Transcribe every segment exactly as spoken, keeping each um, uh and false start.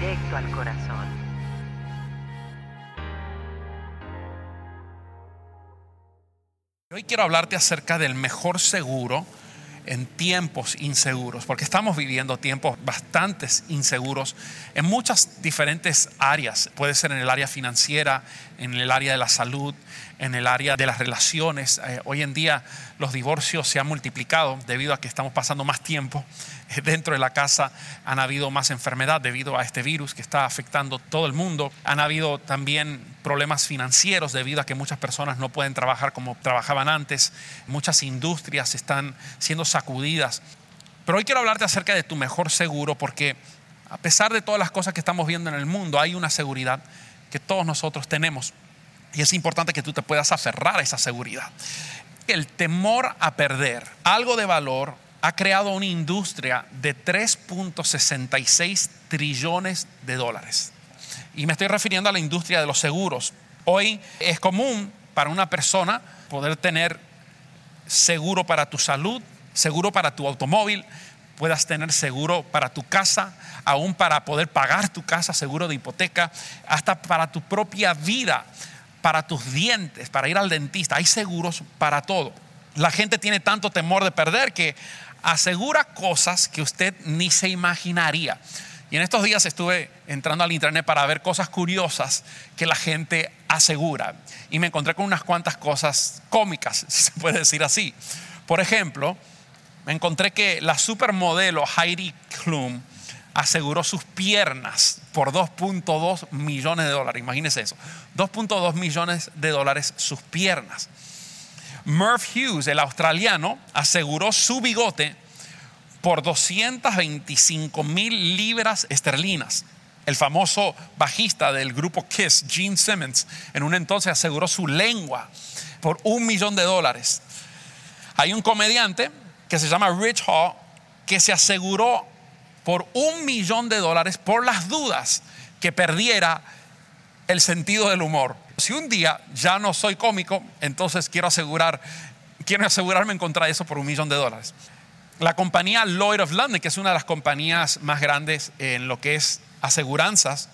Directo al corazón. Hoy quiero hablarte acerca del mejor seguro en tiempos inseguros, porque estamos viviendo tiempos bastante inseguros en muchas diferentes áreas. Puede ser en el área financiera, en el área de la salud, en el área de las relaciones. Eh, hoy en día los divorcios se han multiplicado debido a que estamos pasando más tiempo dentro de la casa. Han habido más enfermedad debido a este virus que está afectando todo el mundo. Han habido también problemas financieros debido a que muchas personas no pueden trabajar como trabajaban antes. Muchas industrias están siendo sacudidas. Pero hoy quiero hablarte acerca de tu mejor seguro, porque a pesar de todas las cosas que estamos viendo en el mundo, hay una seguridad que todos nosotros tenemos. Y es importante que tú te puedas aferrar a esa seguridad. El temor a perder algo de valor ha creado una industria de tres punto sesenta y seis trillones de dólares. Y me estoy refiriendo a la industria de los seguros. Hoy es común para una persona poder tener seguro para tu salud, seguro para tu automóvil, puedas tener seguro para tu casa, aún para poder pagar tu casa, seguro de hipoteca, hasta para tu propia vida, para tus dientes, para ir al dentista. Hay seguros para todo. La gente tiene tanto temor de perder que asegura cosas que usted ni se imaginaría. Y en estos días estuve entrando al internet para ver cosas curiosas que la gente asegura, y me encontré con unas cuantas cosas cómicas, si se puede decir así. Por ejemplo, me encontré que la supermodelo Heidi Klum aseguró sus piernas por dos punto dos millones de dólares. Imagínense eso, dos punto dos millones de dólares sus piernas. Murph Hughes, el australiano, aseguró su bigote por doscientas veinticinco mil libras esterlinas. El famoso bajista del grupo Kiss, Gene Simmons, en un entonces aseguró su lengua por un millón de dólares. Hay un comediante que se llama Rich Hall que se aseguró por un millón de dólares por las dudas que perdiera el sentido del humor. Si un día ya no soy cómico, entonces quiero asegurar, quiero asegurarme en contra de eso por un millón de dólares. La compañía Lloyd of London, que es una de las compañías más grandes en lo que es aseguranzas,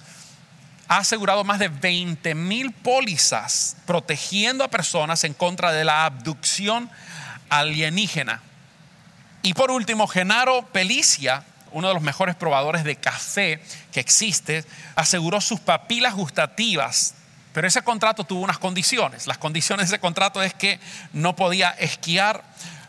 ha asegurado más de veinte mil pólizas protegiendo a personas en contra de la abducción alienígena. Y por último, Genaro Pelicia, uno de los mejores probadores de café que existe, aseguró sus papilas gustativas, pero ese contrato tuvo unas condiciones. Las condiciones de ese contrato es que no podía esquiar,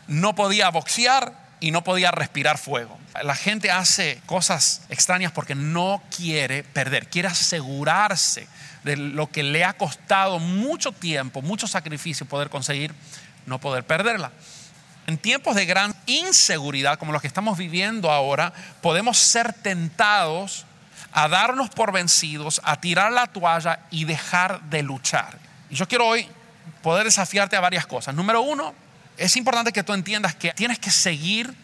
no podía boxear y no podía respirar fuego. La gente hace cosas extrañas porque no quiere perder, quiere asegurarse de lo que le ha costado mucho tiempo, mucho sacrificio poder conseguir, no poder perderla. En tiempos de gran inseguridad como los que estamos viviendo ahora, podemos ser tentados a darnos por vencidos, a tirar la toalla y dejar de luchar. Y yo quiero hoy poder desafiarte a varias cosas. Número uno, es importante que tú entiendas que tienes que seguir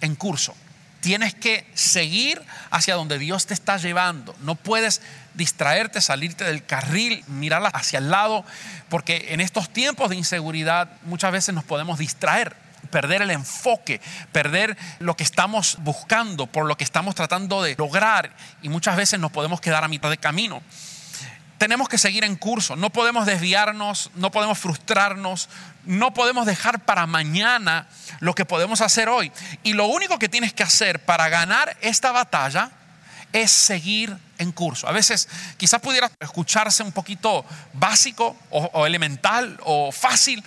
en curso. Tienes que seguir hacia donde Dios te está llevando. No puedes distraerte, salirte del carril, mirar hacia el lado, porque en estos tiempos de inseguridad muchas veces nos podemos distraer, perder el enfoque, perder lo que estamos buscando, por lo que estamos tratando de lograr, y muchas veces nos podemos quedar a mitad de camino. Tenemos que seguir en curso, no podemos desviarnos, no podemos frustrarnos, no podemos dejar para mañana lo que podemos hacer hoy. Y lo único que tienes que hacer para ganar esta batalla es seguir en curso. A veces quizás pudiera escucharse un poquito básico o, o elemental o fácil,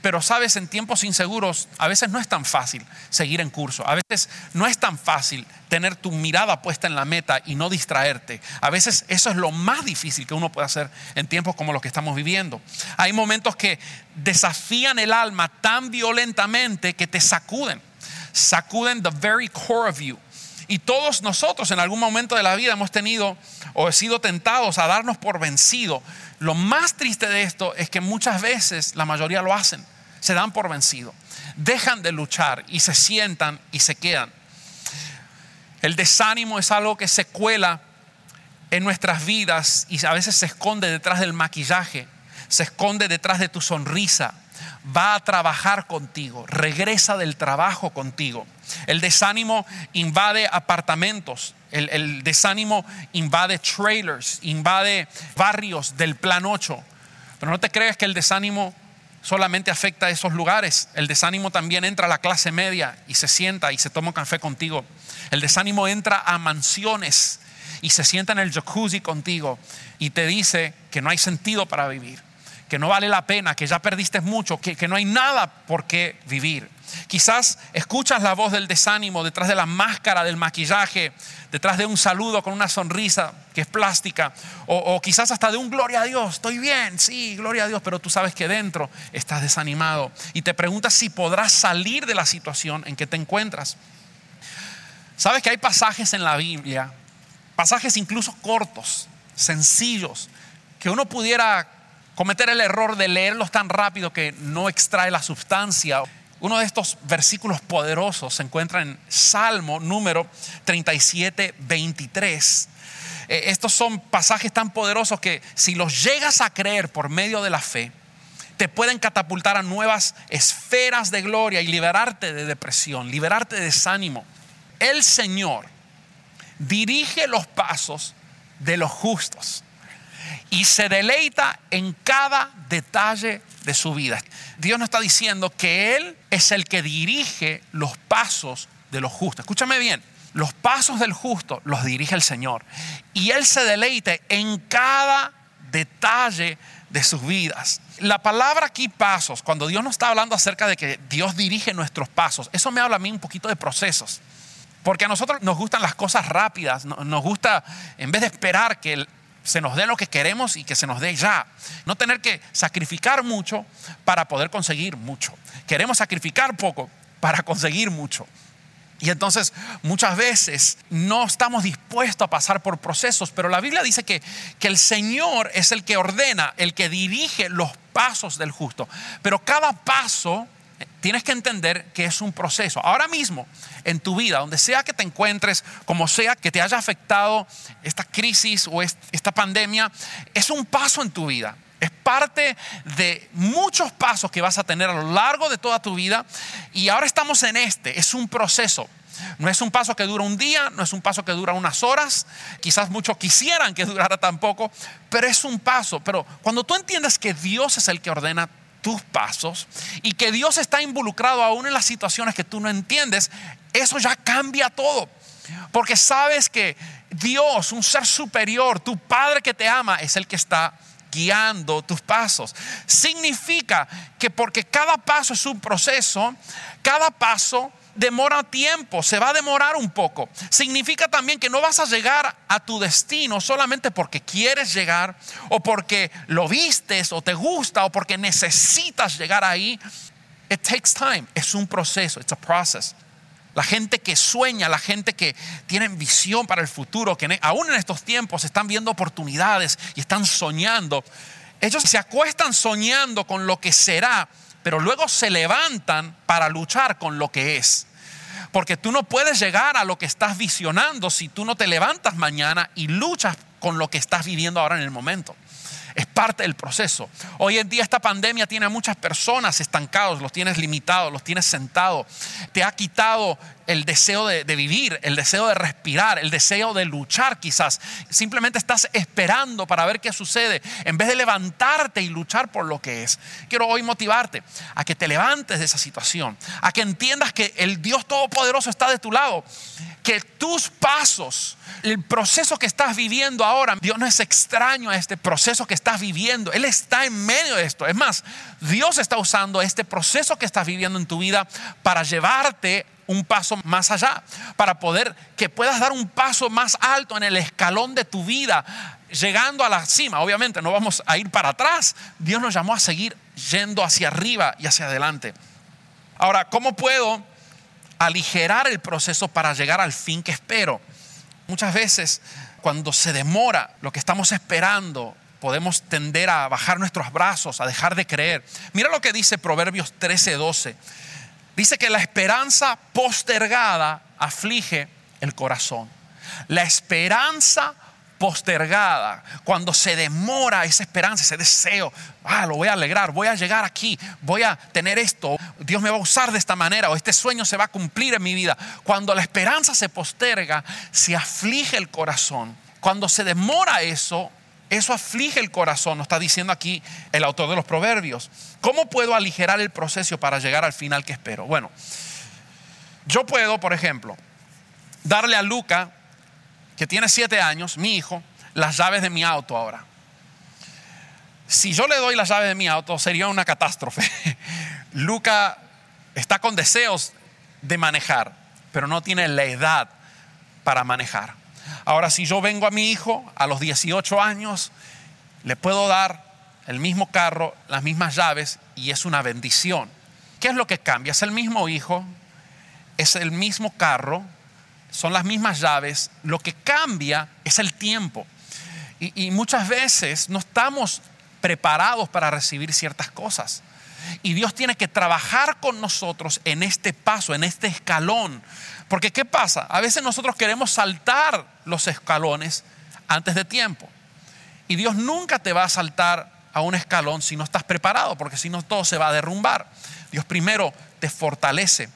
pero sabes, en tiempos inseguros a veces no es tan fácil seguir en curso. A veces no es tan fácil tener tu mirada puesta en la meta y no distraerte. A veces eso es lo más difícil que uno puede hacer en tiempos como los que estamos viviendo. Hay momentos que desafían el alma tan violentamente que te sacuden. Sacuden the very core of you. Y todos nosotros en algún momento de la vida hemos tenido o he sido tentados a darnos por vencido. Lo más triste de esto es que muchas veces la mayoría lo hacen. se dan por vencido, dejan de luchar y se sientan y se quedan. El desánimo es algo que se cuela en nuestras vidas y a veces se esconde detrás del maquillaje, se esconde detrás de tu sonrisa. Va a trabajar contigo, regresa del trabajo contigo. El desánimo invade apartamentos, el, el desánimo invade trailers, invade barrios del plan ocho. Pero no te creas que el desánimo solamente afecta a esos lugares. El desánimo también entra a la clase media y se sienta y se toma un café contigo. El desánimo entra a mansiones y se sienta en el jacuzzi contigo y te dice que no hay sentido para vivir, que no vale la pena, que ya perdiste mucho, que, que no hay nada por qué vivir. Quizás escuchas la voz del desánimo detrás de la máscara, del maquillaje, detrás de un saludo con una sonrisa que es plástica, o, o quizás hasta de un gloria a Dios, estoy bien, sí, gloria a Dios, pero tú sabes que dentro estás desanimado y te preguntas si podrás salir de la situación en que te encuentras. Sabes que hay pasajes en la Biblia, pasajes incluso cortos, sencillos, que uno pudiera cometer el error de leerlos tan rápido que no extrae la sustancia. Uno de estos versículos poderosos se encuentra en Salmo número treinta y siete, veintitrés. Eh, estos son pasajes tan poderosos que si los llegas a creer por medio de la fe, te pueden catapultar a nuevas esferas de gloria y liberarte de depresión, liberarte de desánimo. El Señor dirige los pasos de los justos y se deleita en cada detalle de su vida. Dios nos está diciendo que Él es el que dirige los pasos de los justos. Escúchame bien, los pasos del justo los dirige el Señor. Y Él se deleita en cada detalle de sus vidas. La palabra aquí pasos, cuando Dios nos está hablando acerca de que Dios dirige nuestros pasos, eso me habla a mí un poquito de procesos. Porque a nosotros nos gustan las cosas rápidas, nos gusta, en vez de esperar que el se nos dé lo que queremos y que se nos dé ya. No tener que sacrificar mucho para poder conseguir mucho. Queremos sacrificar poco para conseguir mucho. Y entonces muchas veces no estamos dispuestos a pasar por procesos. Pero la Biblia dice que, que el Señor es el que ordena, el que dirige los pasos del justo. Pero cada paso tienes que entender que es un proceso. Ahora mismo en tu vida, donde sea que te encuentres, como sea que te haya afectado esta crisis o esta pandemia, es un paso en tu vida. Es parte de muchos pasos que vas a tener a lo largo de toda tu vida. Y ahora estamos en este, es un proceso. No es un paso que dura un día, no es un paso que dura unas horas. Quizás muchos quisieran que durara tan poco, pero es un paso. Pero cuando tú entiendes que Dios es el que ordena tus pasos y que Dios está involucrado aún en las situaciones que tú no entiendes, eso ya cambia todo, porque sabes que Dios, un ser superior, tu Padre que te ama, es el que está guiando tus pasos. Significa que porque cada paso es un proceso, cada paso demora tiempo, se va a demorar un poco. Significa también que no vas a llegar a tu destino solamente porque quieres llegar, o porque lo vistes o te gusta, o porque necesitas llegar ahí. It takes time, es un proceso, it's a process. La gente que sueña, la gente que tiene visión para el futuro, que aún en estos tiempos están viendo oportunidades y están soñando, ellos se acuestan soñando con lo que será, pero luego se levantan para luchar con lo que es. Porque tú no puedes llegar a lo que estás visionando si tú no te levantas mañana y luchas con lo que estás viviendo ahora en el momento. Es parte del proceso. Hoy en día esta pandemia tiene a muchas personas estancados, los tienes limitados, los tienes sentados. Te ha quitado el deseo de, de vivir, el deseo de respirar, el deseo de luchar quizás. Simplemente estás esperando para ver qué sucede, en vez de levantarte y luchar por lo que es. Quiero hoy motivarte a que te levantes de esa situación, a que entiendas que el Dios Todopoderoso está de tu lado, que tus pasos, el proceso que estás viviendo ahora, Dios no es extraño a este proceso que estás viviendo. Él está en medio de esto. Es más, Dios está usando este proceso que estás viviendo en tu vida para llevarte un paso más allá, para poder que puedas dar un paso más alto en el escalón de tu vida, llegando a la cima. Obviamente no vamos a ir para atrás. Dios nos llamó a seguir yendo hacia arriba y hacia adelante. Ahora, ¿cómo puedo aligerar el proceso para llegar al fin que espero? Muchas veces cuando se demora lo que estamos esperando, podemos tender a bajar nuestros brazos, a dejar de creer. Mira lo que dice Proverbios trece doce. Dice que la esperanza postergada aflige el corazón. La esperanza postergada, cuando se demora esa esperanza, ese deseo, ah, lo voy a alegrar, voy a llegar aquí, voy a tener esto, Dios me va a usar de esta manera, o este sueño se va a cumplir en mi vida. Cuando la esperanza se posterga, se aflige el corazón. Cuando se demora eso, eso aflige el corazón, nos está diciendo aquí el autor de los Proverbios. ¿Cómo puedo aligerar el proceso para llegar al final que espero? Bueno, yo puedo, por ejemplo, darle a Luca, que tiene siete años, mi hijo, las llaves de mi auto ahora. Si yo le doy las llaves de mi auto, sería una catástrofe. Luca está con deseos de manejar, pero no tiene la edad para manejar. Ahora, si yo vengo a mi hijo a los dieciocho años, le puedo dar el mismo carro, las mismas llaves, y es una bendición. ¿Qué es lo que cambia? Es el mismo hijo, es el mismo carro, son las mismas llaves. Lo que cambia es el tiempo. Y, y muchas veces no estamos preparados para recibir ciertas cosas. Y Dios tiene que trabajar con nosotros en este paso, en este escalón. Porque ¿qué pasa? A veces nosotros queremos saltar los escalones antes de tiempo. Y Dios nunca te va a saltar a un escalón si no estás preparado, porque si no todo se va a derrumbar. Dios primero te fortalece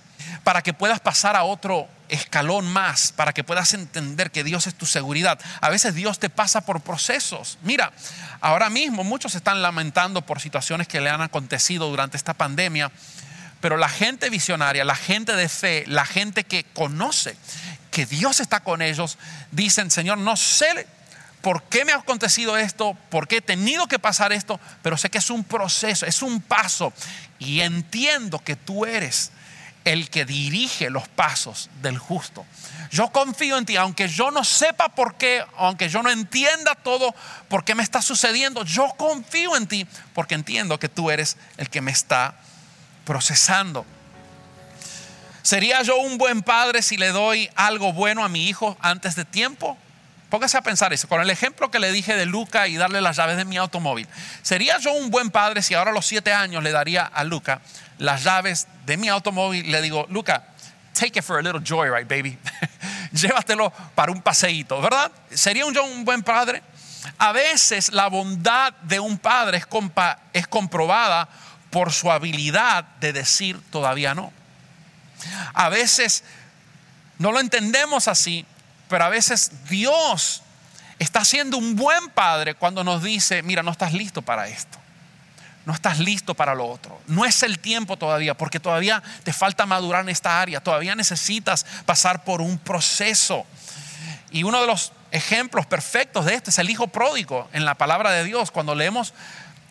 para que puedas pasar a otro escalón más, para que puedas entender que Dios es tu seguridad. A veces Dios te pasa por procesos. Mira, ahora mismo muchos se están lamentando por situaciones que le han acontecido durante esta pandemia, pero la gente visionaria, la gente de fe, la gente que conoce que Dios está con ellos, dicen: Señor, no sé por qué me ha acontecido esto, por qué he tenido que pasar esto, pero sé que es un proceso, es un paso, y entiendo que tú eres el que dirige los pasos del justo. Yo confío en ti, aunque yo no sepa por qué, aunque yo no entienda todo por qué me está sucediendo, yo confío en ti porque entiendo que tú eres el que me está procesando. ¿Sería yo un buen padre si le doy algo bueno a mi hijo antes de tiempo? Póngase a pensar eso, con el ejemplo que le dije de Luca y darle las llaves de mi automóvil. ¿Sería yo un buen padre si ahora a los siete años le daría a Luca las llaves de mi automóvil? Le digo: Luca, take it for a little joyride, baby. Llévatelo para un paseíto, ¿verdad? ¿Sería yo un buen padre? A veces la bondad de un padre es, compa- es comprobada por su habilidad de decir todavía no. A veces no lo entendemos así, pero a veces Dios está siendo un buen padre cuando nos dice: mira, no estás listo para esto, no estás listo para lo otro, no es el tiempo todavía, porque todavía te falta madurar en esta área, todavía necesitas pasar por un proceso. Y uno de los ejemplos perfectos de esto es el hijo pródigo en la palabra de Dios. Cuando leemos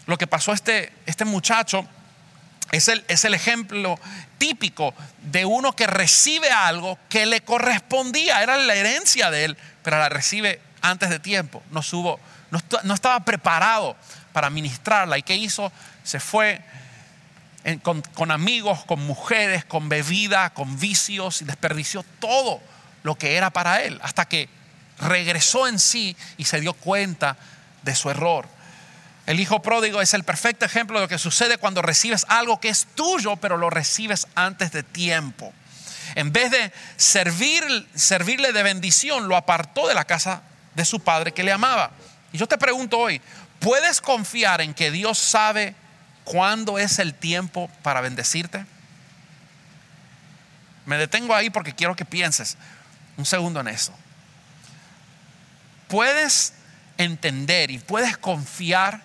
lo que pasó a este, este muchacho, es el, es el ejemplo típico de uno que recibe algo que le correspondía, era la herencia de él, pero la recibe antes de tiempo. No, subo, no, no estaba preparado para ministrarla. ¿Y qué hizo? Se fue en, con, con amigos, con mujeres, con bebida, con vicios, y desperdició todo lo que era para él, hasta que regresó en sí y se dio cuenta de su error. El hijo pródigo es el perfecto ejemplo de lo que sucede cuando recibes algo que es tuyo, pero lo recibes antes de tiempo. En vez de servir, servirle de bendición, lo apartó de la casa de su padre que le amaba. Y yo te pregunto hoy: ¿puedes confiar en que Dios sabe cuándo es el tiempo para bendecirte? Me detengo ahí porque quiero que pienses un segundo en eso. ¿Puedes entender y puedes confiar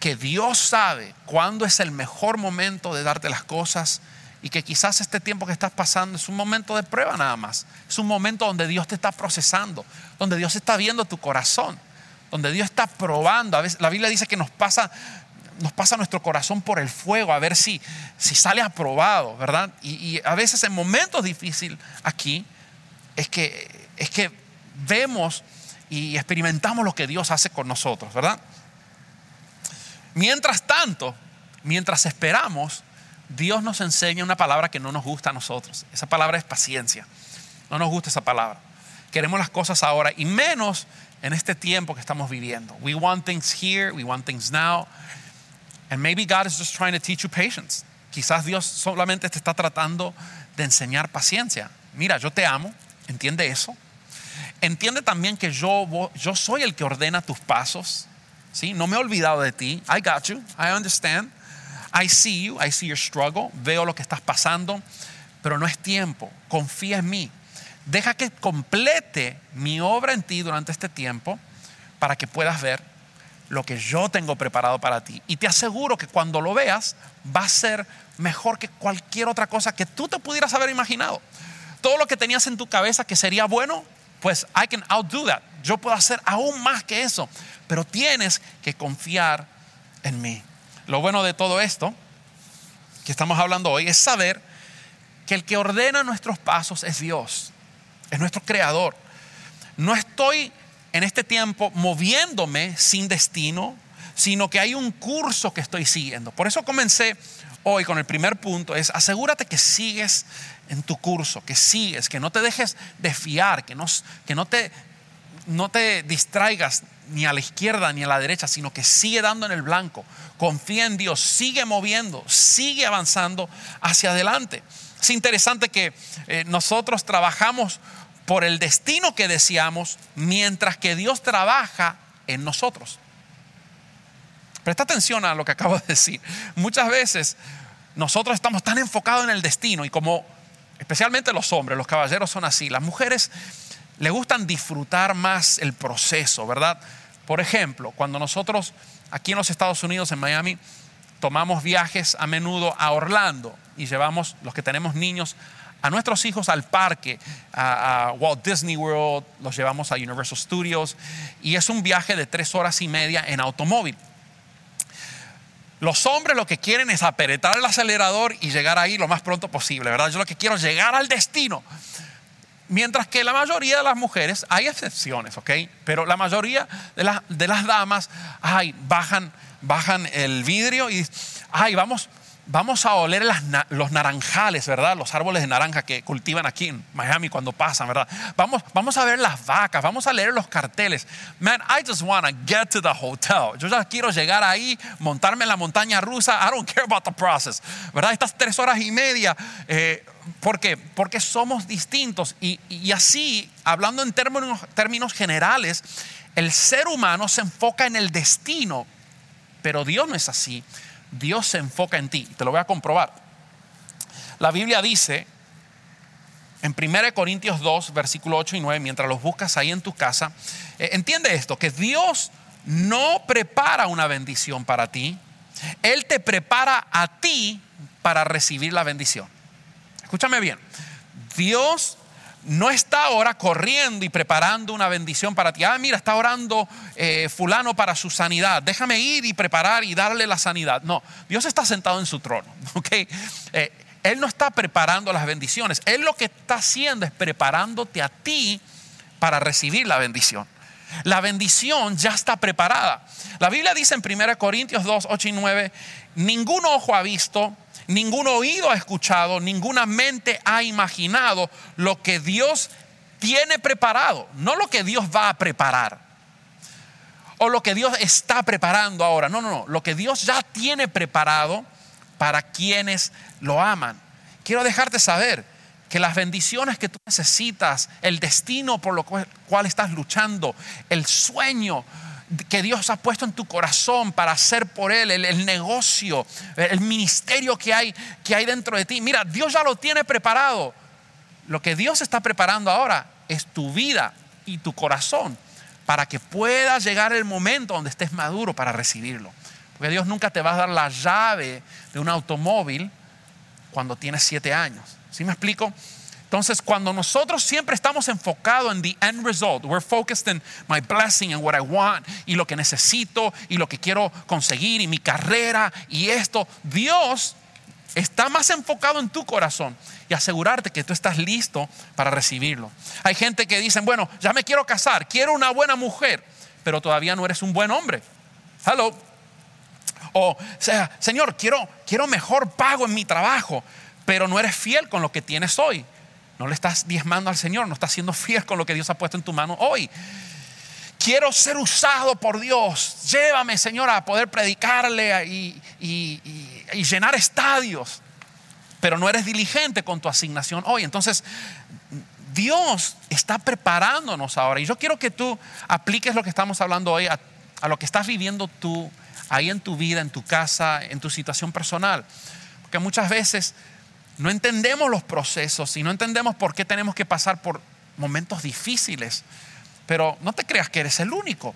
que Dios sabe cuándo es el mejor momento de darte las cosas, y que quizás este tiempo que estás pasando es un momento de prueba nada más? Es un momento donde Dios te está procesando, donde Dios está viendo tu corazón, donde Dios está probando. A veces la Biblia dice que nos pasa, nos pasa nuestro corazón por el fuego, a ver si, si sale aprobado, ¿verdad? Y, y a veces en momentos difíciles aquí es que, es que vemos y experimentamos lo que Dios hace con nosotros, ¿verdad? Mientras tanto, mientras esperamos, Dios nos enseña una palabra que no nos gusta a nosotros. Esa palabra es paciencia. No nos gusta esa palabra. Queremos las cosas ahora y menos en este tiempo que estamos viviendo. We want things here, we want things now. And maybe God is just trying to teach you patience. Quizás Dios solamente te está tratando de enseñar paciencia. Mira, yo te amo, entiende eso. Entiende también que yo, yo soy el que ordena tus pasos. ¿Sí? No me he olvidado de ti. I got you, I understand. I see you, I see your struggle. Veo lo que estás pasando, pero no es tiempo. Confía en mí. Deja que complete mi obra en ti durante este tiempo para que puedas ver lo que yo tengo preparado para ti. Y te aseguro que cuando lo veas va a ser mejor que cualquier otra cosa que tú te pudieras haber imaginado. Todo lo que tenías en tu cabeza que sería bueno, pues I can outdo that. Yo puedo hacer aún más que eso, pero tienes que confiar en mí. Lo bueno de todo esto que estamos hablando hoy es saber que el que ordena nuestros pasos es Dios. Es nuestro creador. No estoy en este tiempo moviéndome sin destino, sino que hay un curso que estoy siguiendo. Por eso comencé hoy con el primer punto, es asegúrate que sigues en tu curso, que sigues, que no te dejes desfiar, que no, que no te, no te distraigas ni a la izquierda ni a la derecha, sino que sigue dando en el blanco. Confía en Dios, sigue moviendo, sigue avanzando hacia adelante. Es interesante que eh, nosotros trabajamos por el destino que deseamos, mientras que Dios trabaja en nosotros. Presta atención a lo que acabo de decir. Muchas veces nosotros estamos tan enfocados en el destino, y como especialmente los hombres, los caballeros son así. Las mujeres les gustan disfrutar más el proceso, ¿verdad? Por ejemplo, cuando nosotros aquí en los Estados Unidos, en Miami, tomamos viajes a menudo a Orlando y llevamos los que tenemos niños a nuestros hijos al parque, a, a Walt Disney World, los llevamos a Universal Studios, y es un viaje de tres horas y media en automóvil. Los hombres lo que quieren es apretar el acelerador y llegar ahí lo más pronto posible, ¿verdad? Yo lo que quiero es llegar al destino. Mientras que la mayoría de las mujeres, hay excepciones, ¿ok? Pero la mayoría de las, de las damas, ay, bajan, bajan el vidrio y ay, vamos. Vamos a oler las, los naranjales, ¿verdad? Los árboles de naranja que cultivan aquí en Miami cuando pasan, ¿verdad? Vamos, vamos a ver las vacas, vamos a leer los carteles. Man, I just want to get to the hotel. Yo ya quiero llegar ahí, montarme en la montaña rusa. I don't care about the process, ¿verdad? Estas tres horas y media. Eh, ¿Por qué? Porque somos distintos. Y, y así, hablando en términos, términos generales, el ser humano se enfoca en el destino, pero Dios no es así. Dios se enfoca en ti. Te lo voy a comprobar. La Biblia dice en Primera Corintios dos, versículo ocho y nueve, mientras los buscas ahí en tu casa, eh, entiende esto, que Dios no prepara una bendición para ti. Él te prepara a ti para recibir la bendición. Escúchame bien. Dios no está ahora corriendo y preparando una bendición para ti. Ah, mira, está orando eh, fulano para su sanidad. Déjame ir y preparar y darle la sanidad. No, Dios está sentado en su trono, ¿okay? Eh, Él no está preparando las bendiciones. Él lo que está haciendo es preparándote a ti para recibir la bendición. La bendición ya está preparada. La Biblia dice en Primera Corintios dos, ocho y nueve, ningún ojo ha visto, ningún oído ha escuchado, ninguna mente ha imaginado lo que Dios tiene preparado, no lo que Dios va a preparar o lo que Dios está preparando ahora. No, no, no, lo que Dios ya tiene preparado para quienes lo aman. Quiero dejarte saber que las bendiciones que tú necesitas, el destino por lo cual estás luchando, el sueño que Dios ha puesto en tu corazón para hacer por él, el, el negocio, el ministerio que hay, que hay dentro de ti. Mira, Dios ya lo tiene preparado. Lo que Dios está preparando ahora es tu vida y tu corazón para que pueda llegar el momento donde estés maduro para recibirlo. Porque Dios nunca te va a dar la llave de un automóvil cuando tienes siete años. ¿Sí me explico? Entonces, cuando nosotros siempre estamos enfocados en the end result, we're focused in my blessing and what I want, y lo que necesito y lo que quiero conseguir y mi carrera y esto, Dios está más enfocado en tu corazón y asegurarte que tú estás listo para recibirlo. Hay gente que dicen, bueno, ya me quiero casar, quiero una buena mujer, pero todavía no eres un buen hombre. Hello. O sea, Señor, quiero, quiero mejor pago en mi trabajo, pero no eres fiel con lo que tienes hoy. No le estás diezmando al Señor, no estás siendo fiel con lo que Dios ha puesto en tu mano hoy. Quiero ser usado por Dios. Llévame, Señor, a poder predicarle y, y, y, y llenar estadios. Pero no eres diligente con tu asignación hoy. Entonces, Dios está preparándonos ahora. Y yo quiero que tú apliques lo que estamos hablando hoy a, a lo que estás viviendo tú, ahí en tu vida, en tu casa, en tu situación personal. Porque muchas veces no entendemos los procesos y no entendemos por qué tenemos que pasar por momentos difíciles. Pero no te creas que eres el único.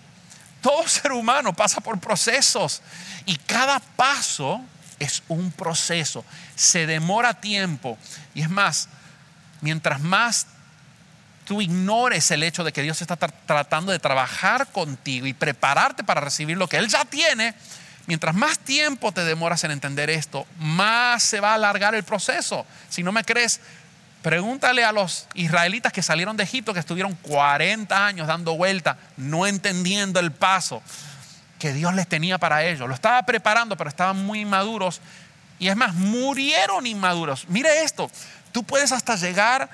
Todo ser humano pasa por procesos y cada paso es un proceso. Se demora tiempo. Y es más, mientras más tú ignores el hecho de que Dios está tra- tratando de trabajar contigo y prepararte para recibir lo que Él ya tiene, mientras más tiempo te demoras en entender esto, más se va a alargar el proceso. Si no me crees, pregúntale a los israelitas que salieron de Egipto, que estuvieron cuarenta años dando vuelta, no entendiendo el paso que Dios les tenía para ellos. Lo estaba preparando, pero estaban muy inmaduros. Y es más, murieron inmaduros. Mire esto, tú puedes hasta llegar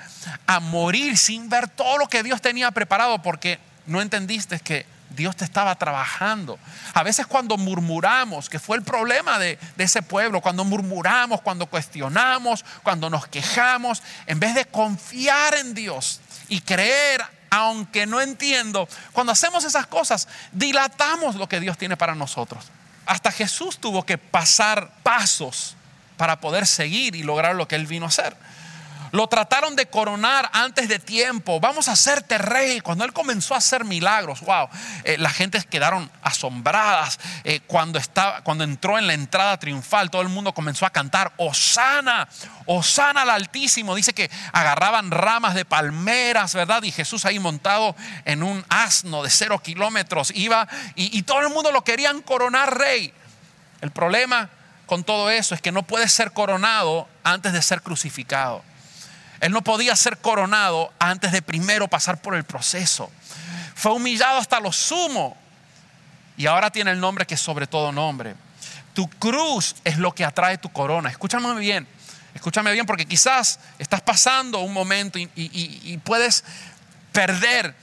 a morir sin ver todo lo que Dios tenía preparado porque no entendiste que Dios te estaba trabajando. A veces cuando murmuramos, que fue el problema de, de ese pueblo, cuando murmuramos, cuando cuestionamos, cuando nos quejamos, en vez de confiar en Dios y creer, aunque no entiendo, cuando hacemos esas cosas, dilatamos lo que Dios tiene para nosotros. Hasta Jesús tuvo que pasar pasos para poder seguir y lograr lo que Él vino a hacer. Lo trataron de coronar antes de tiempo. Vamos a hacerte rey. Cuando Él comenzó a hacer milagros, wow, eh, la gente quedaron asombradas. Eh, cuando, estaba, cuando entró en la entrada triunfal, todo el mundo comenzó a cantar Hosana, Hosana al Altísimo. Dice que agarraban ramas de palmeras, ¿verdad? Y Jesús ahí montado en un asno de cero kilómetros iba y, y todo el mundo lo querían coronar rey. El problema con todo eso es que no puede ser coronado antes de ser crucificado. Él no podía ser coronado antes de primero pasar por el proceso. Fue humillado hasta lo sumo. Y ahora tiene el nombre que es sobre todo nombre. Tu cruz es lo que atrae tu corona. Escúchame bien. Escúchame bien porque quizás estás pasando un momento y, y, y puedes perder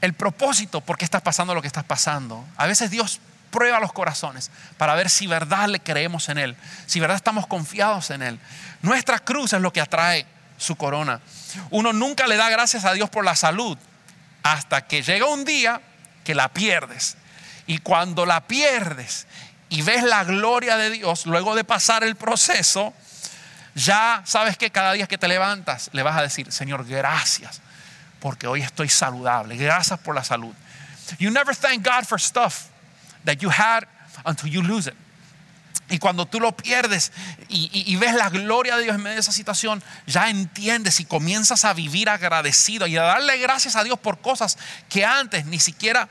el propósito porque estás pasando lo que estás pasando. A veces Dios prueba los corazones para ver si verdad le creemos en Él. Si verdad estamos confiados en Él. Nuestra cruz es lo que atrae su corona. Uno nunca le da gracias a Dios por la salud hasta que llega un día que la pierdes. Y cuando la pierdes y ves la gloria de Dios luego de pasar el proceso, ya sabes que cada día que te levantas le vas a decir: Señor, gracias porque hoy estoy saludable. Gracias por la salud. You never thank God for stuff that you had until you lose it. Y cuando tú lo pierdes y, y, y ves la gloria de Dios en medio de esa situación, ya entiendes y comienzas a vivir agradecido y a darle gracias a Dios por cosas que antes ni siquiera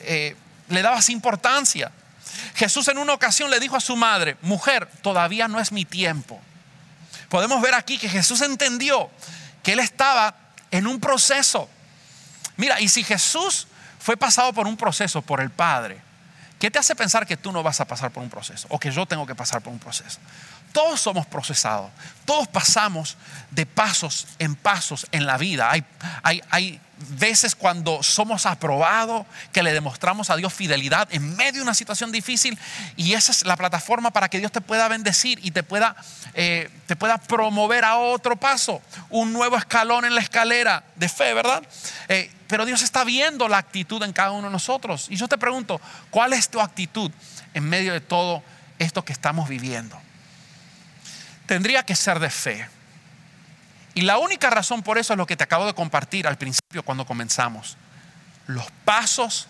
eh, le dabas importancia. Jesús en una ocasión le dijo a su madre: mujer, todavía no es mi tiempo. Podemos ver aquí que Jesús entendió que él estaba en un proceso. Mira, y si Jesús fue pasado por un proceso por el Padre, ¿qué te hace pensar que tú no vas a pasar por un proceso o que yo tengo que pasar por un proceso? Todos somos procesados. Todos pasamos de pasos en pasos en la vida. Hay, hay, hay veces cuando somos aprobados que le demostramos a Dios fidelidad en medio de una situación difícil, y esa es la plataforma para que Dios te pueda bendecir y te pueda, eh, te pueda promover a otro paso, un nuevo escalón en la escalera de fe, ¿verdad? Eh, pero Dios está viendo la actitud en cada uno de nosotros. Y yo te pregunto, ¿cuál es tu actitud en medio de todo esto que estamos viviendo? Tendría que ser de fe. Y la única razón por eso es lo que te acabo de compartir al principio cuando comenzamos. Los pasos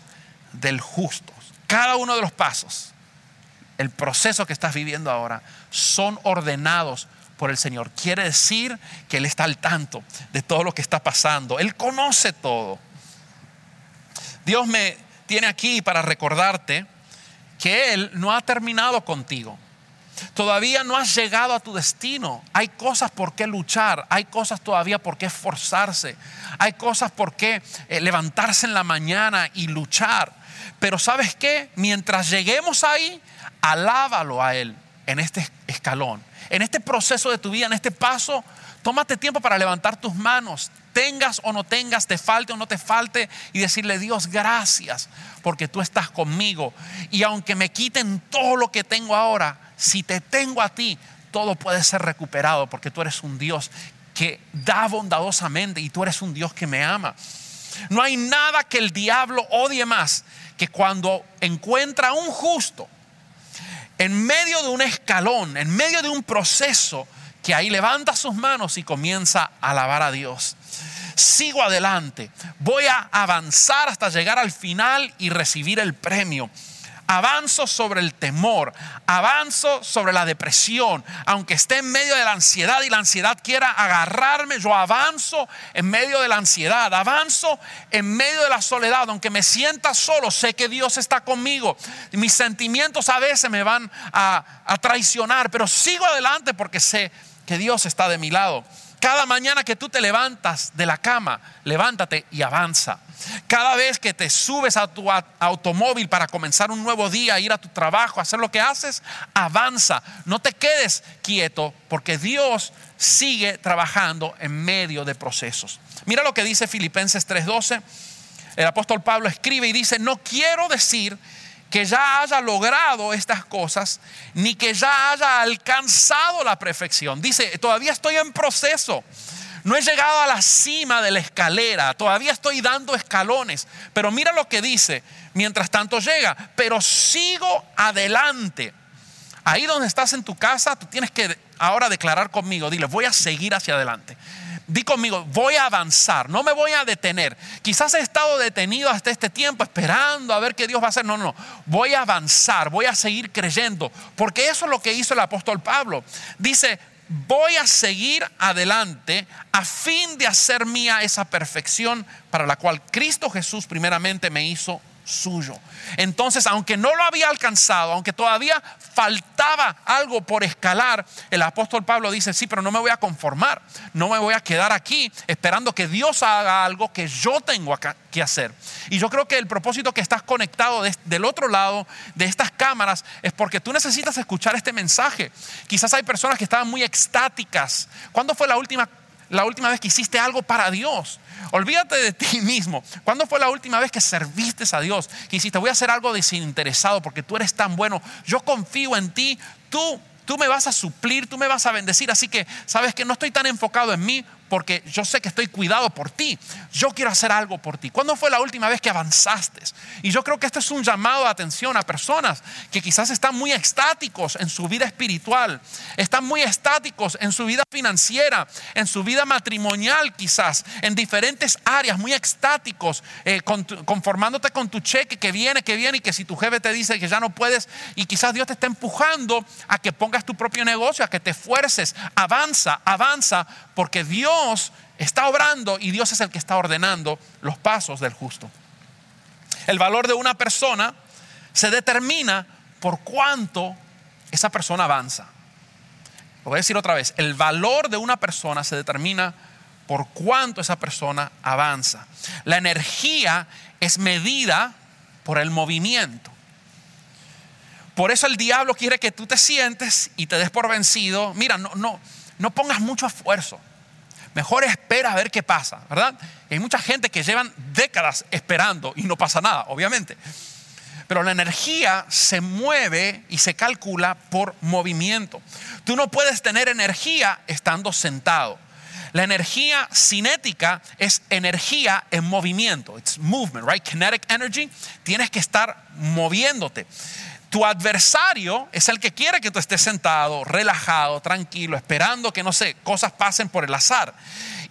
del justo. Cada uno de los pasos, el proceso que estás viviendo ahora, son ordenados por el Señor. Quiere decir que Él está al tanto de todo lo que está pasando. Él conoce todo. Dios me tiene aquí para recordarte que Él no ha terminado contigo. Todavía no has llegado a tu destino. Hay cosas por qué luchar. Hay cosas todavía por qué esforzarse. Hay cosas por qué levantarse en la mañana y luchar. Pero ¿sabes qué? Mientras lleguemos ahí, alábalo a Él en este escalón. en este proceso de tu vida, en este paso, tómate tiempo para levantar tus manos, tengas o no tengas, te falte o no te falte, y decirle: Dios, gracias porque tú estás conmigo, y aunque me quiten todo lo que tengo ahora, si te tengo a ti, todo puede ser recuperado, porque tú eres un Dios que da bondadosamente y tú eres un Dios que me ama. No hay nada que el diablo odie más que cuando encuentra a un justo en medio de un escalón, en medio de un proceso, que ahí levanta sus manos y comienza a alabar a Dios. Sigo adelante, voy a avanzar hasta llegar al final y recibir el premio. Avanzo sobre el temor, avanzo sobre la depresión, aunque esté en medio de la ansiedad y la ansiedad quiera agarrarme, yo avanzo en medio de la ansiedad, avanzo en medio de la soledad, aunque me sienta solo, sé que Dios está conmigo. Mis sentimientos a veces me van a, a traicionar, pero sigo adelante porque sé que Dios está de mi lado. Cada mañana que tú te levantas de la cama, levántate y avanza. Cada vez que te subes a tu automóvil para comenzar un nuevo día, ir a tu trabajo, hacer lo que haces, avanza. No te quedes quieto, porque Dios sigue trabajando en medio de procesos. Mira lo que dice Filipenses tres doce. El apóstol Pablo escribe y dice: no quiero decir que ya haya logrado estas cosas, ni que ya haya alcanzado la perfección. Dice: todavía estoy en proceso, no he llegado a la cima de la escalera, todavía estoy dando escalones. Pero mira lo que dice, mientras tanto llega, pero sigo adelante. Ahí donde estás en tu casa, tú tienes que ahora declarar conmigo, dile: voy a seguir hacia adelante. Di conmigo: voy a avanzar, no me voy a detener. Quizás he estado detenido hasta este tiempo esperando a ver qué Dios va a hacer. No, no, voy a avanzar, voy a seguir creyendo, porque eso es lo que hizo el apóstol Pablo. Dice: voy a seguir adelante a fin de hacer mía esa perfección para la cual Cristo Jesús primeramente me hizo suyo. Entonces, aunque no lo había alcanzado, aunque todavía faltaba algo por escalar, el apóstol Pablo dice: sí, pero no me voy a conformar, no me voy a quedar aquí esperando que Dios haga algo que yo tengo que hacer. Y yo creo que el propósito que estás conectado de, del otro lado de estas cámaras es porque tú necesitas escuchar este mensaje. Quizás hay personas que estaban muy extáticas. ¿Cuándo fue la última La última vez que hiciste algo para Dios? Olvídate de ti mismo. ¿Cuándo fue la última vez que serviste a Dios? Que hiciste: voy a hacer algo desinteresado porque tú eres tan bueno, yo confío en ti, tú, tú me vas a suplir, tú me vas a bendecir, así que sabes que no estoy tan enfocado en mí porque yo sé que estoy cuidado por ti, yo quiero hacer algo por ti. ¿Cuándo fue la última vez que avanzaste? Y yo creo que este es un llamado de atención a personas que quizás están muy estáticos en su vida espiritual, están muy estáticos en su vida financiera, en su vida matrimonial, quizás en diferentes áreas, muy estáticos, eh, con tu, conformándote con tu cheque que viene, que viene, y que si tu jefe te dice que ya no puedes, y quizás Dios te está empujando a que pongas tu propio negocio, a que te esfuerces. Avanza, avanza, porque Dios Dios está obrando y Dios es el que está ordenando los pasos del justo. El valor de una persona se determina por cuánto esa persona avanza. Lo voy a decir otra vez: el valor de una persona se determina por cuánto esa persona avanza. La energía es medida por el movimiento. Por eso el diablo quiere que tú te sientes y te des por vencido. Mira, no, no, no pongas mucho esfuerzo, mejor espera a ver qué pasa, ¿verdad? Hay mucha gente que llevan décadas esperando y no pasa nada, obviamente. Pero la energía se mueve y se calcula por movimiento. Tú no puedes tener energía estando sentado. La energía cinética es energía en movimiento. It's movement, right? Kinetic energy. Tienes que estar moviéndote. Tu adversario es el que quiere que tú estés sentado, relajado, tranquilo, esperando que, no sé, cosas pasen por el azar.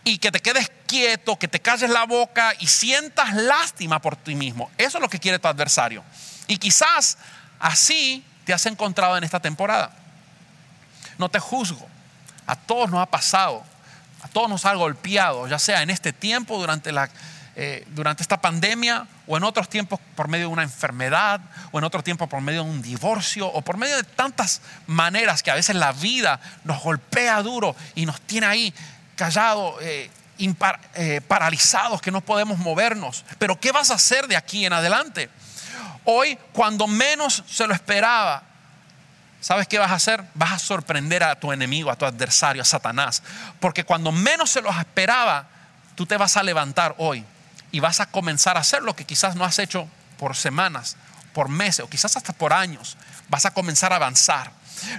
Y que te quedes quieto, que te calles la boca y sientas lástima por ti mismo. Eso es lo que quiere tu adversario. Y quizás así te has encontrado en esta temporada. No te juzgo. A todos nos ha pasado. A todos nos ha golpeado, ya sea en este tiempo, durante la... Eh, durante esta pandemia, o en otros tiempos por medio de una enfermedad, o en otro tiempo por medio de un divorcio, o por medio de tantas maneras que a veces la vida nos golpea duro y nos tiene ahí callados, eh, impar- eh, paralizados, que no podemos movernos. Pero ¿qué vas a hacer de aquí en adelante? Hoy, cuando menos se lo esperaba, ¿Sabes qué vas a hacer? Vas a sorprender a tu enemigo, a tu adversario, a Satanás. Porque cuando menos se los esperaba, tú te vas a levantar hoy y vas a comenzar a hacer lo que quizás no has hecho por semanas, por meses o quizás hasta por años. Vas a comenzar a avanzar.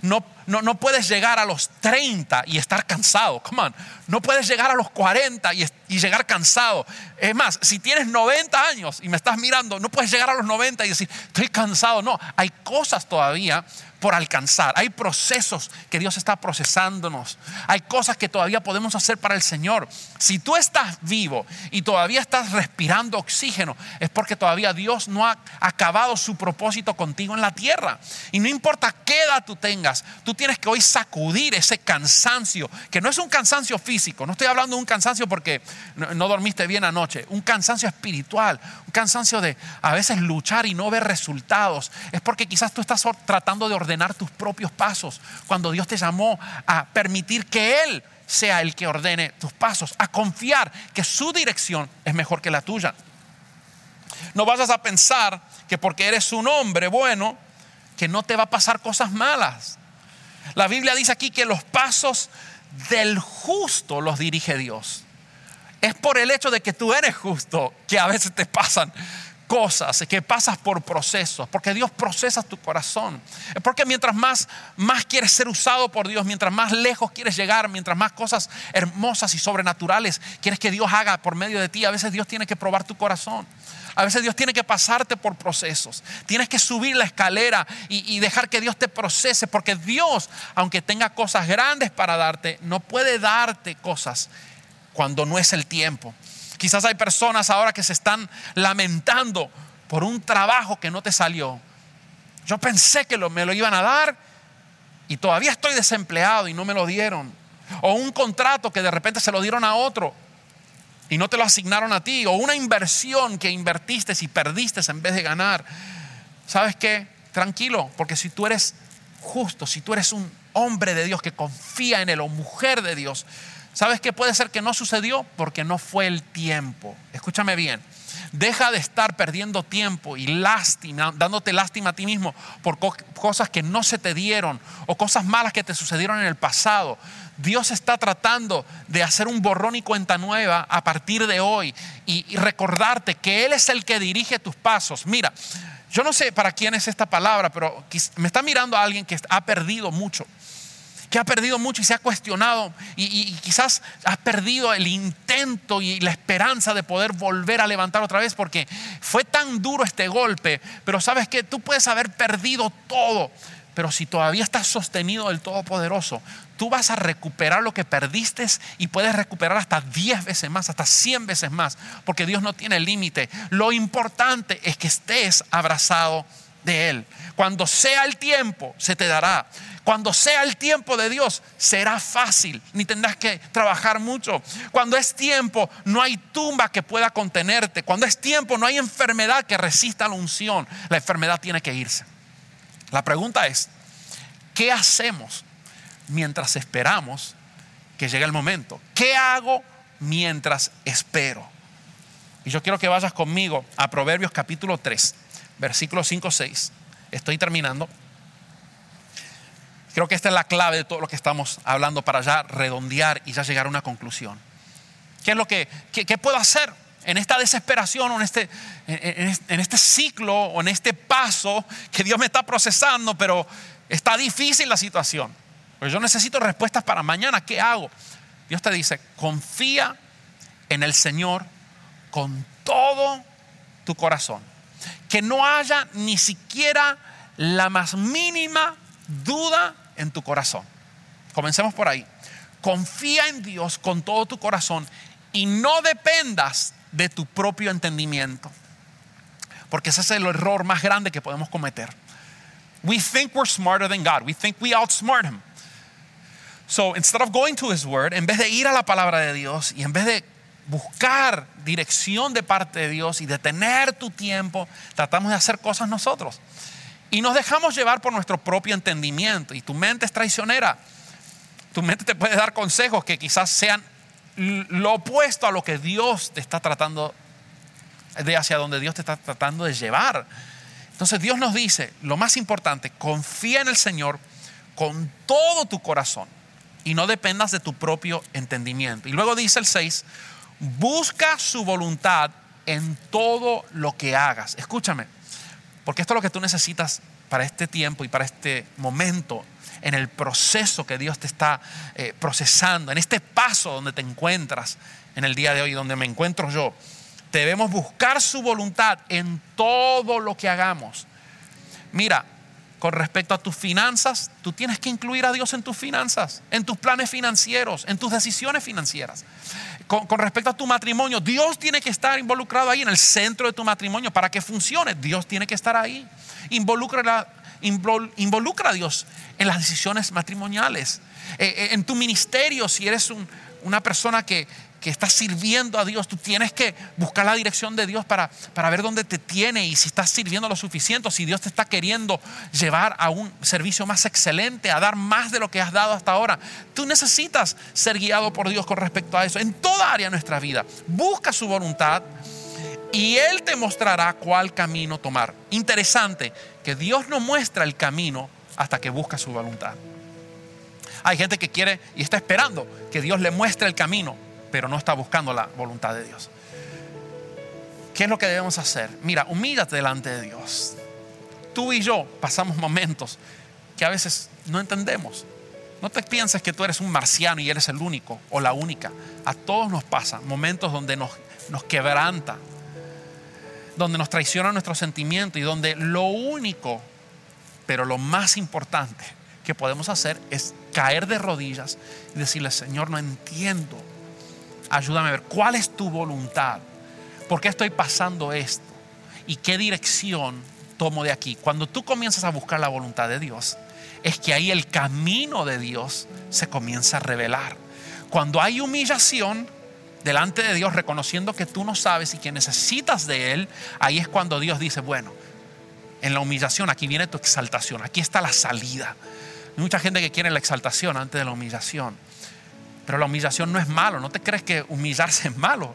No, no, no puedes llegar a los treinta y estar cansado. Come on. No puedes llegar a los cuarenta y, y llegar cansado. Es más, si tienes noventa años y me estás mirando, no puedes llegar a los noventa y decir estoy cansado. No, hay cosas todavía por alcanzar. Hay procesos que Dios está procesándonos. Hay cosas que todavía podemos hacer para el Señor. Si tú estás vivo y todavía estás respirando oxígeno, es porque todavía Dios no ha acabado su propósito contigo en la tierra. Y no importa qué edad tú tengas, tú tienes que hoy sacudir ese cansancio, que no es un cansancio físico. No estoy hablando de un cansancio porque no dormiste bien anoche. Un cansancio espiritual, un cansancio de a veces luchar y no ver resultados. Es porque quizás tú estás tratando de ordenar tus propios pasos, cuando Dios te llamó a permitir que Él sea el que ordene tus pasos, a confiar que su dirección es mejor que la tuya. No vayas a pensar que porque eres un hombre bueno, que no te va a pasar cosas malas. La Biblia dice aquí que los pasos del justo los dirige Dios. Es por el hecho de que tú eres justo que a veces te pasan cosas, que pasas por procesos, porque Dios procesa tu corazón. Es porque mientras más, más quieres ser usado por Dios, mientras más lejos quieres llegar, mientras más cosas hermosas y sobrenaturales quieres que Dios haga por medio de ti, a veces Dios tiene que probar tu corazón. A veces Dios tiene que pasarte por procesos. Tienes que subir la escalera y, y dejar que Dios te procese, porque Dios, aunque tenga cosas grandes para darte, no puede darte cosas cuando no es el tiempo. Quizás hay personas ahora que se están lamentando por un trabajo que no te salió. Yo pensé que lo, me lo iban a dar y todavía estoy desempleado y no me lo dieron. O un contrato que de repente se lo dieron a otro y no te lo asignaron a ti. O una inversión que invertiste y perdiste en vez de ganar. ¿Sabes qué? Tranquilo, porque si tú eres justo, si tú eres un hombre de Dios que confía en Él o mujer de Dios, ¿sabes qué? Puede ser que no sucedió porque no fue el tiempo. Escúchame bien. Deja de estar perdiendo tiempo y lástima, dándote lástima a ti mismo por co- cosas que no se te dieron o cosas malas que te sucedieron en el pasado. Dios está tratando de hacer un borrón y cuenta nueva a partir de hoy y, y recordarte que Él es el que dirige tus pasos. Mira, yo no sé para quién es esta palabra, pero me está mirando a alguien que ha perdido mucho. que ha perdido mucho y se ha cuestionado y, y, y quizás has perdido el intento y la esperanza de poder volver a levantar otra vez, porque fue tan duro este golpe. Pero sabes que tú puedes haber perdido todo, pero si todavía estás sostenido del Todopoderoso, tú vas a recuperar lo que perdiste y puedes recuperar hasta diez veces más, hasta cien veces más, porque Dios no tiene límite. Lo importante es que estés abrazado de Él. Cuando sea el tiempo, se te dará. Cuando sea el tiempo de Dios, será fácil, ni tendrás que trabajar mucho. Cuando es tiempo, no hay tumba que pueda contenerte. Cuando es tiempo, no hay enfermedad que resista la unción. La enfermedad tiene que irse. La pregunta es, ¿qué hacemos mientras esperamos que llegue el momento? ¿Qué hago mientras espero? Y yo quiero que vayas conmigo a Proverbios capítulo tres, versículos cinco a seis. Estoy terminando. Creo que esta es la clave de todo lo que estamos hablando para ya redondear y ya llegar a una conclusión. ¿Qué es lo que qué, qué puedo hacer en esta desesperación o en este, en, en este ciclo o en este paso que Dios me está procesando, pero está difícil la situación? Pues yo necesito respuestas para mañana. ¿Qué hago? Dios te dice, confía en el Señor con todo tu corazón. Que no haya ni siquiera la más mínima duda en tu corazón. Comencemos por ahí. Confía en Dios con todo tu corazón y no dependas de tu propio entendimiento, porque ese es el error más grande que podemos cometer. We think we're smarter than God. We think we outsmart Him. So instead of going to His word, en vez de ir a la palabra de Dios y en vez de buscar dirección de parte de Dios y de tener tu tiempo, tratamos de hacer cosas nosotros. Y nos dejamos llevar por nuestro propio entendimiento. Y tu mente es traicionera. Tu mente te puede dar consejos que quizás sean lo opuesto a lo que Dios te está tratando de, hacia donde Dios te está tratando de llevar. Entonces Dios nos dice, lo más importante, confía en el Señor con todo tu corazón y no dependas de tu propio entendimiento. Y luego dice el seis, busca su voluntad en todo lo que hagas. Escúchame, porque esto es lo que tú necesitas para este tiempo y para este momento, en el proceso que Dios te está eh, procesando, en este paso donde te encuentras en el día de hoy, donde me encuentro yo. Debemos buscar su voluntad en todo lo que hagamos. Mira, con respecto a tus finanzas, tú tienes que incluir a Dios en tus finanzas, en tus planes financieros, en tus decisiones financieras. Con, con respecto a tu matrimonio, Dios tiene que estar involucrado ahí en el centro de tu matrimonio para que funcione. Dios tiene que estar ahí. Involucra la Involucra a Dios en las decisiones matrimoniales, eh, en tu ministerio. Si eres un, una persona que, que está sirviendo a Dios, tú tienes que buscar la dirección de Dios para, para ver dónde te tiene y si estás sirviendo lo suficiente, si Dios te está queriendo llevar a un servicio más excelente, a dar más de lo que has dado hasta ahora. Tú necesitas ser guiado por Dios con respecto a eso. En toda área de nuestra vida, busca su voluntad y Él te mostrará cuál camino tomar. Interesante que Dios no muestra el camino hasta que busca su voluntad. Hay gente que quiere y está esperando que Dios le muestre el camino, pero no está buscando la voluntad de Dios. ¿Qué es lo que debemos hacer? Mira, humíllate delante de Dios. Tú y yo pasamos momentos que a veces no entendemos. No te pienses que tú eres un marciano y eres el único o la única. A todos nos pasa momentos donde nos, nos quebranta, donde nos traiciona nuestro sentimiento y donde lo único, pero lo más importante que podemos hacer es caer de rodillas y decirle: Señor, no entiendo, ayúdame a ver cuál es tu voluntad, por qué estoy pasando esto y qué dirección tomo de aquí. Cuando tú comienzas a buscar la voluntad de Dios, es que ahí el camino de Dios se comienza a revelar. Cuando hay humillación delante de Dios, reconociendo que tú no sabes y que necesitas de Él, ahí es cuando Dios dice: bueno, en la humillación aquí viene tu exaltación, aquí está la salida. Hay mucha gente que quiere la exaltación antes de la humillación, pero la humillación no es malo. No te crees que humillarse es malo.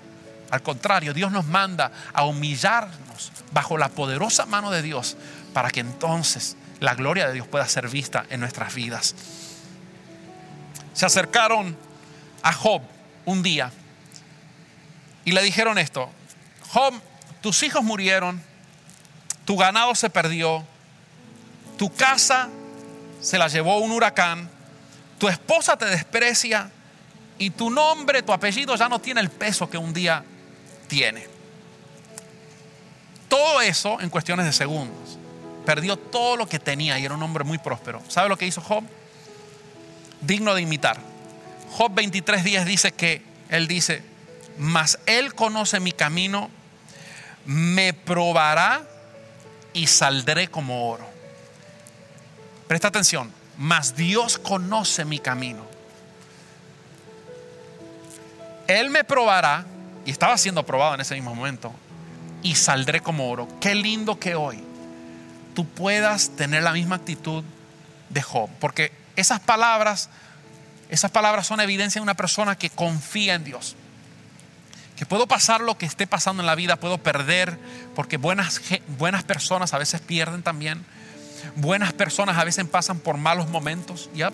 Al contrario, Dios nos manda a humillarnos bajo la poderosa mano de Dios para que entonces la gloria de Dios pueda ser vista en nuestras vidas. Se acercaron a Job un día y le dijeron esto: Job, tus hijos murieron, tu ganado se perdió, tu casa se la llevó un huracán, tu esposa te desprecia y tu nombre, tu apellido ya no tiene el peso que un día tiene. Todo eso en cuestiones de segundos. Perdió todo lo que tenía y era un hombre muy próspero. ¿Sabe lo que hizo Job? Digno de imitar. Job veintitrés diez dice que él dice: mas Él conoce mi camino, me probará y saldré como oro. Presta atención, mas Dios conoce mi camino. Él me probará, y estaba siendo probado en ese mismo momento, y saldré como oro. Qué lindo que hoy tú puedas tener la misma actitud de Job, porque esas palabras, esas palabras son evidencia de una persona que confía en Dios. Que puedo pasar lo que esté pasando en la vida, puedo perder, porque buenas, buenas personas a veces pierden también. Buenas personas a veces pasan por malos momentos. ¿Ya?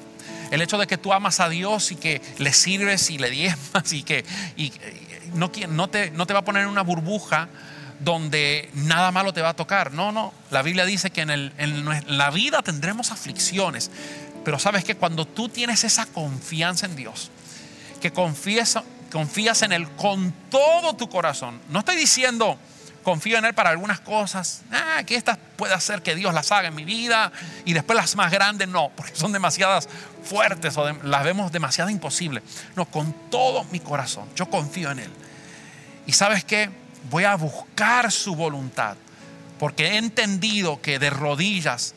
El hecho de que tú amas a Dios y que le sirves y le diezmas y que y no, no, te, no te va a poner en una burbuja donde nada malo te va a tocar. No, no. La Biblia dice que en, el, en la vida tendremos aflicciones. Pero sabes que cuando tú tienes esa confianza en Dios, que confías Confías en Él con todo tu corazón. No estoy diciendo confío en Él para algunas cosas, ah, que estas pueda ser que Dios las haga en mi vida y después las más grandes no, porque son demasiadas fuertes o de, las vemos demasiado imposible. No, con todo mi corazón yo confío en Él. Y sabes qué, voy a buscar su voluntad, porque he entendido que de rodillas,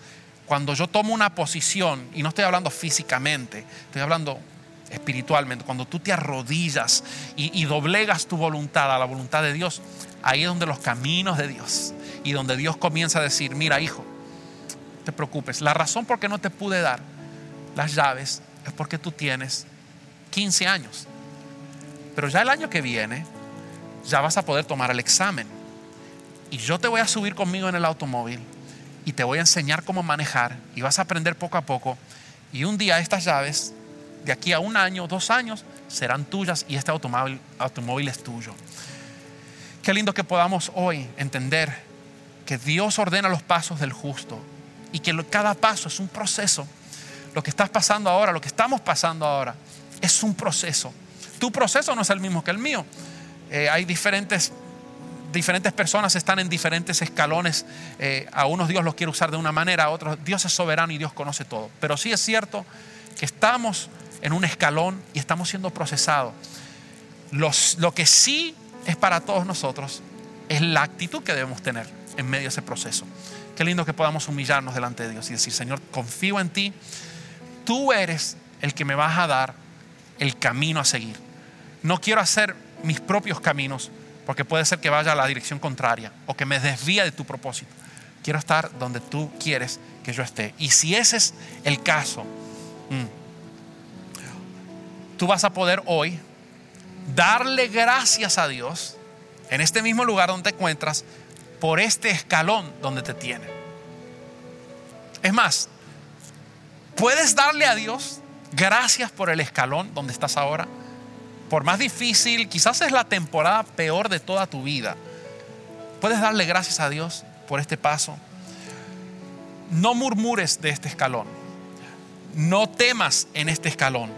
cuando yo tomo una posición, y no estoy hablando físicamente, estoy hablando espiritualmente, cuando tú te arrodillas y, y doblegas tu voluntad a la voluntad de Dios, ahí es donde los caminos de Dios y donde Dios comienza a decir: mira, hijo, no te preocupes, la razón por qué no te pude dar las llaves es porque tú tienes quince años, pero ya el año que viene ya vas a poder tomar el examen y yo te voy a subir conmigo en el automóvil y te voy a enseñar cómo manejar y vas a aprender poco a poco Y un día estas llaves, de aquí a un año, dos años, serán tuyas y este automóvil, automóvil es tuyo. Qué lindo que podamos hoy entender que Dios ordena los pasos del justo y que cada paso es un proceso. Lo que estás pasando ahora, lo que estamos pasando ahora, es un proceso. Tu proceso no es el mismo que el mío. Eh, hay diferentes, diferentes personas están en diferentes escalones. Eh, a unos Dios los quiere usar de una manera, a otros Dios es soberano y Dios conoce todo. Pero sí es cierto que estamos en un escalón y estamos siendo procesados. Los, lo que sí es para todos nosotros es la actitud que debemos tener en medio de ese proceso. Qué lindo que podamos humillarnos delante de Dios y decir: Señor, confío en ti. Tú eres el que me vas a dar el camino a seguir. No quiero hacer mis propios caminos, porque puede ser que vaya a la dirección contraria o que me desvíe de tu propósito. Quiero estar donde tú quieres que yo esté. Y si ese es el caso, tú vas a poder hoy darle gracias a Dios en este mismo lugar donde te encuentras por este escalón donde te tiene. Es más, puedes darle a Dios gracias por el escalón donde estás ahora. Por más difícil, quizás es la temporada peor de toda tu vida. Puedes darle gracias a Dios por este paso. No murmures de este escalón. No temas en este escalón,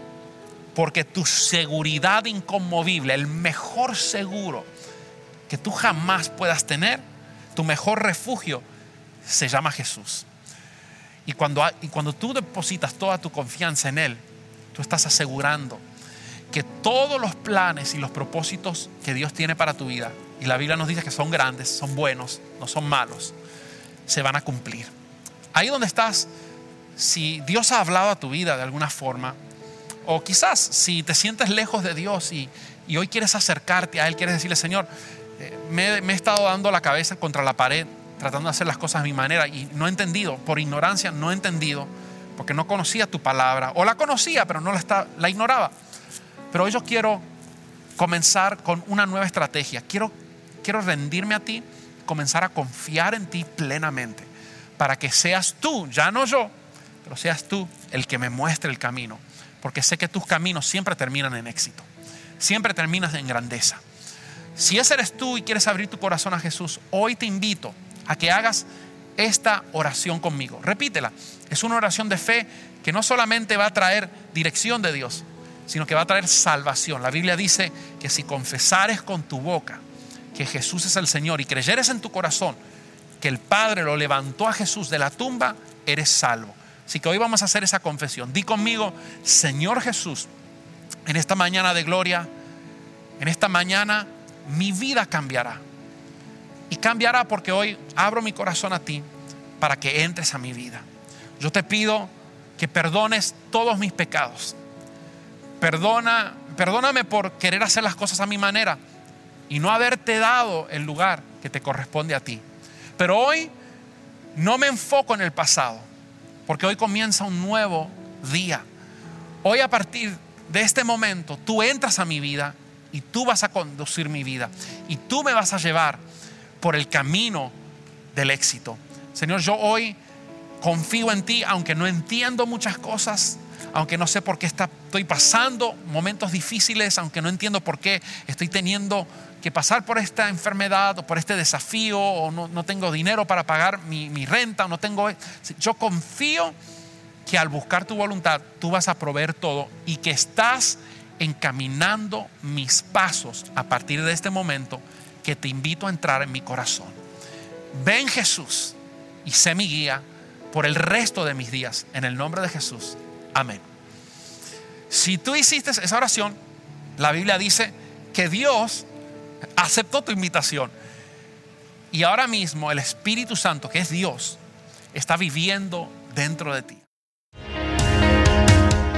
porque tu seguridad inconmovible, el mejor seguro que tú jamás puedas tener, tu mejor refugio, se llama Jesús. Y cuando, y cuando tú depositas toda tu confianza en Él, tú estás asegurando que todos los planes y los propósitos que Dios tiene para tu vida, y la Biblia nos dice que son grandes, son buenos, no son malos, se van a cumplir. Ahí donde estás, si Dios ha hablado a tu vida de alguna forma, o quizás si te sientes lejos de Dios y, y hoy quieres acercarte a Él, quieres decirle: Señor, eh, me, me he estado dando la cabeza contra la pared tratando de hacer las cosas a mi manera y no he entendido, por ignorancia no he entendido, porque no conocía tu palabra, o la conocía pero no la, está, la ignoraba. Pero hoy yo quiero comenzar con una nueva estrategia. Quiero, quiero rendirme a ti, comenzar a confiar en ti plenamente, para que seas tú, ya no yo, pero seas tú el que me muestre el camino. Porque sé que tus caminos siempre terminan en éxito, siempre terminas en grandeza. Si ese eres tú y quieres abrir tu corazón a Jesús, hoy te invito a que hagas esta oración conmigo. Repítela. Es una oración de fe que no solamente va a traer dirección de Dios, sino que va a traer salvación. La Biblia dice que si confesares con tu boca que Jesús es el Señor y creyeres en tu corazón que el Padre lo levantó a Jesús de la tumba, eres salvo. Así que hoy vamos a hacer esa confesión. Di conmigo: Señor Jesús, en esta mañana de gloria, en esta mañana mi vida cambiará. Y cambiará porque hoy abro mi corazón a ti para que entres a mi vida. Yo te pido que perdones todos mis pecados. Perdona, perdóname por querer hacer las cosas a mi manera y no haberte dado el lugar que te corresponde a ti. Pero hoy no me enfoco en el pasado, porque hoy comienza un nuevo día. Hoy, a partir de este momento, tú entras a mi vida y tú vas a conducir mi vida y tú me vas a llevar por el camino del éxito. Señor, yo hoy confío en ti, aunque no entiendo muchas cosas, aunque no sé por qué está, estoy pasando momentos difíciles, aunque no entiendo por qué estoy teniendo que pasar por esta enfermedad o por este desafío, o no, no tengo dinero para pagar mi, mi renta, o no tengo. Yo confío que al buscar tu voluntad tú vas a proveer todo y que estás encaminando mis pasos a partir de este momento, que te invito a entrar en mi corazón. Ven, Jesús, y sé mi guía por el resto de mis días, en el nombre de Jesús. Amén. Si tú hiciste esa oración, la Biblia dice que Dios aceptó tu invitación. Y ahora mismo el Espíritu Santo, que es Dios, está viviendo dentro de ti.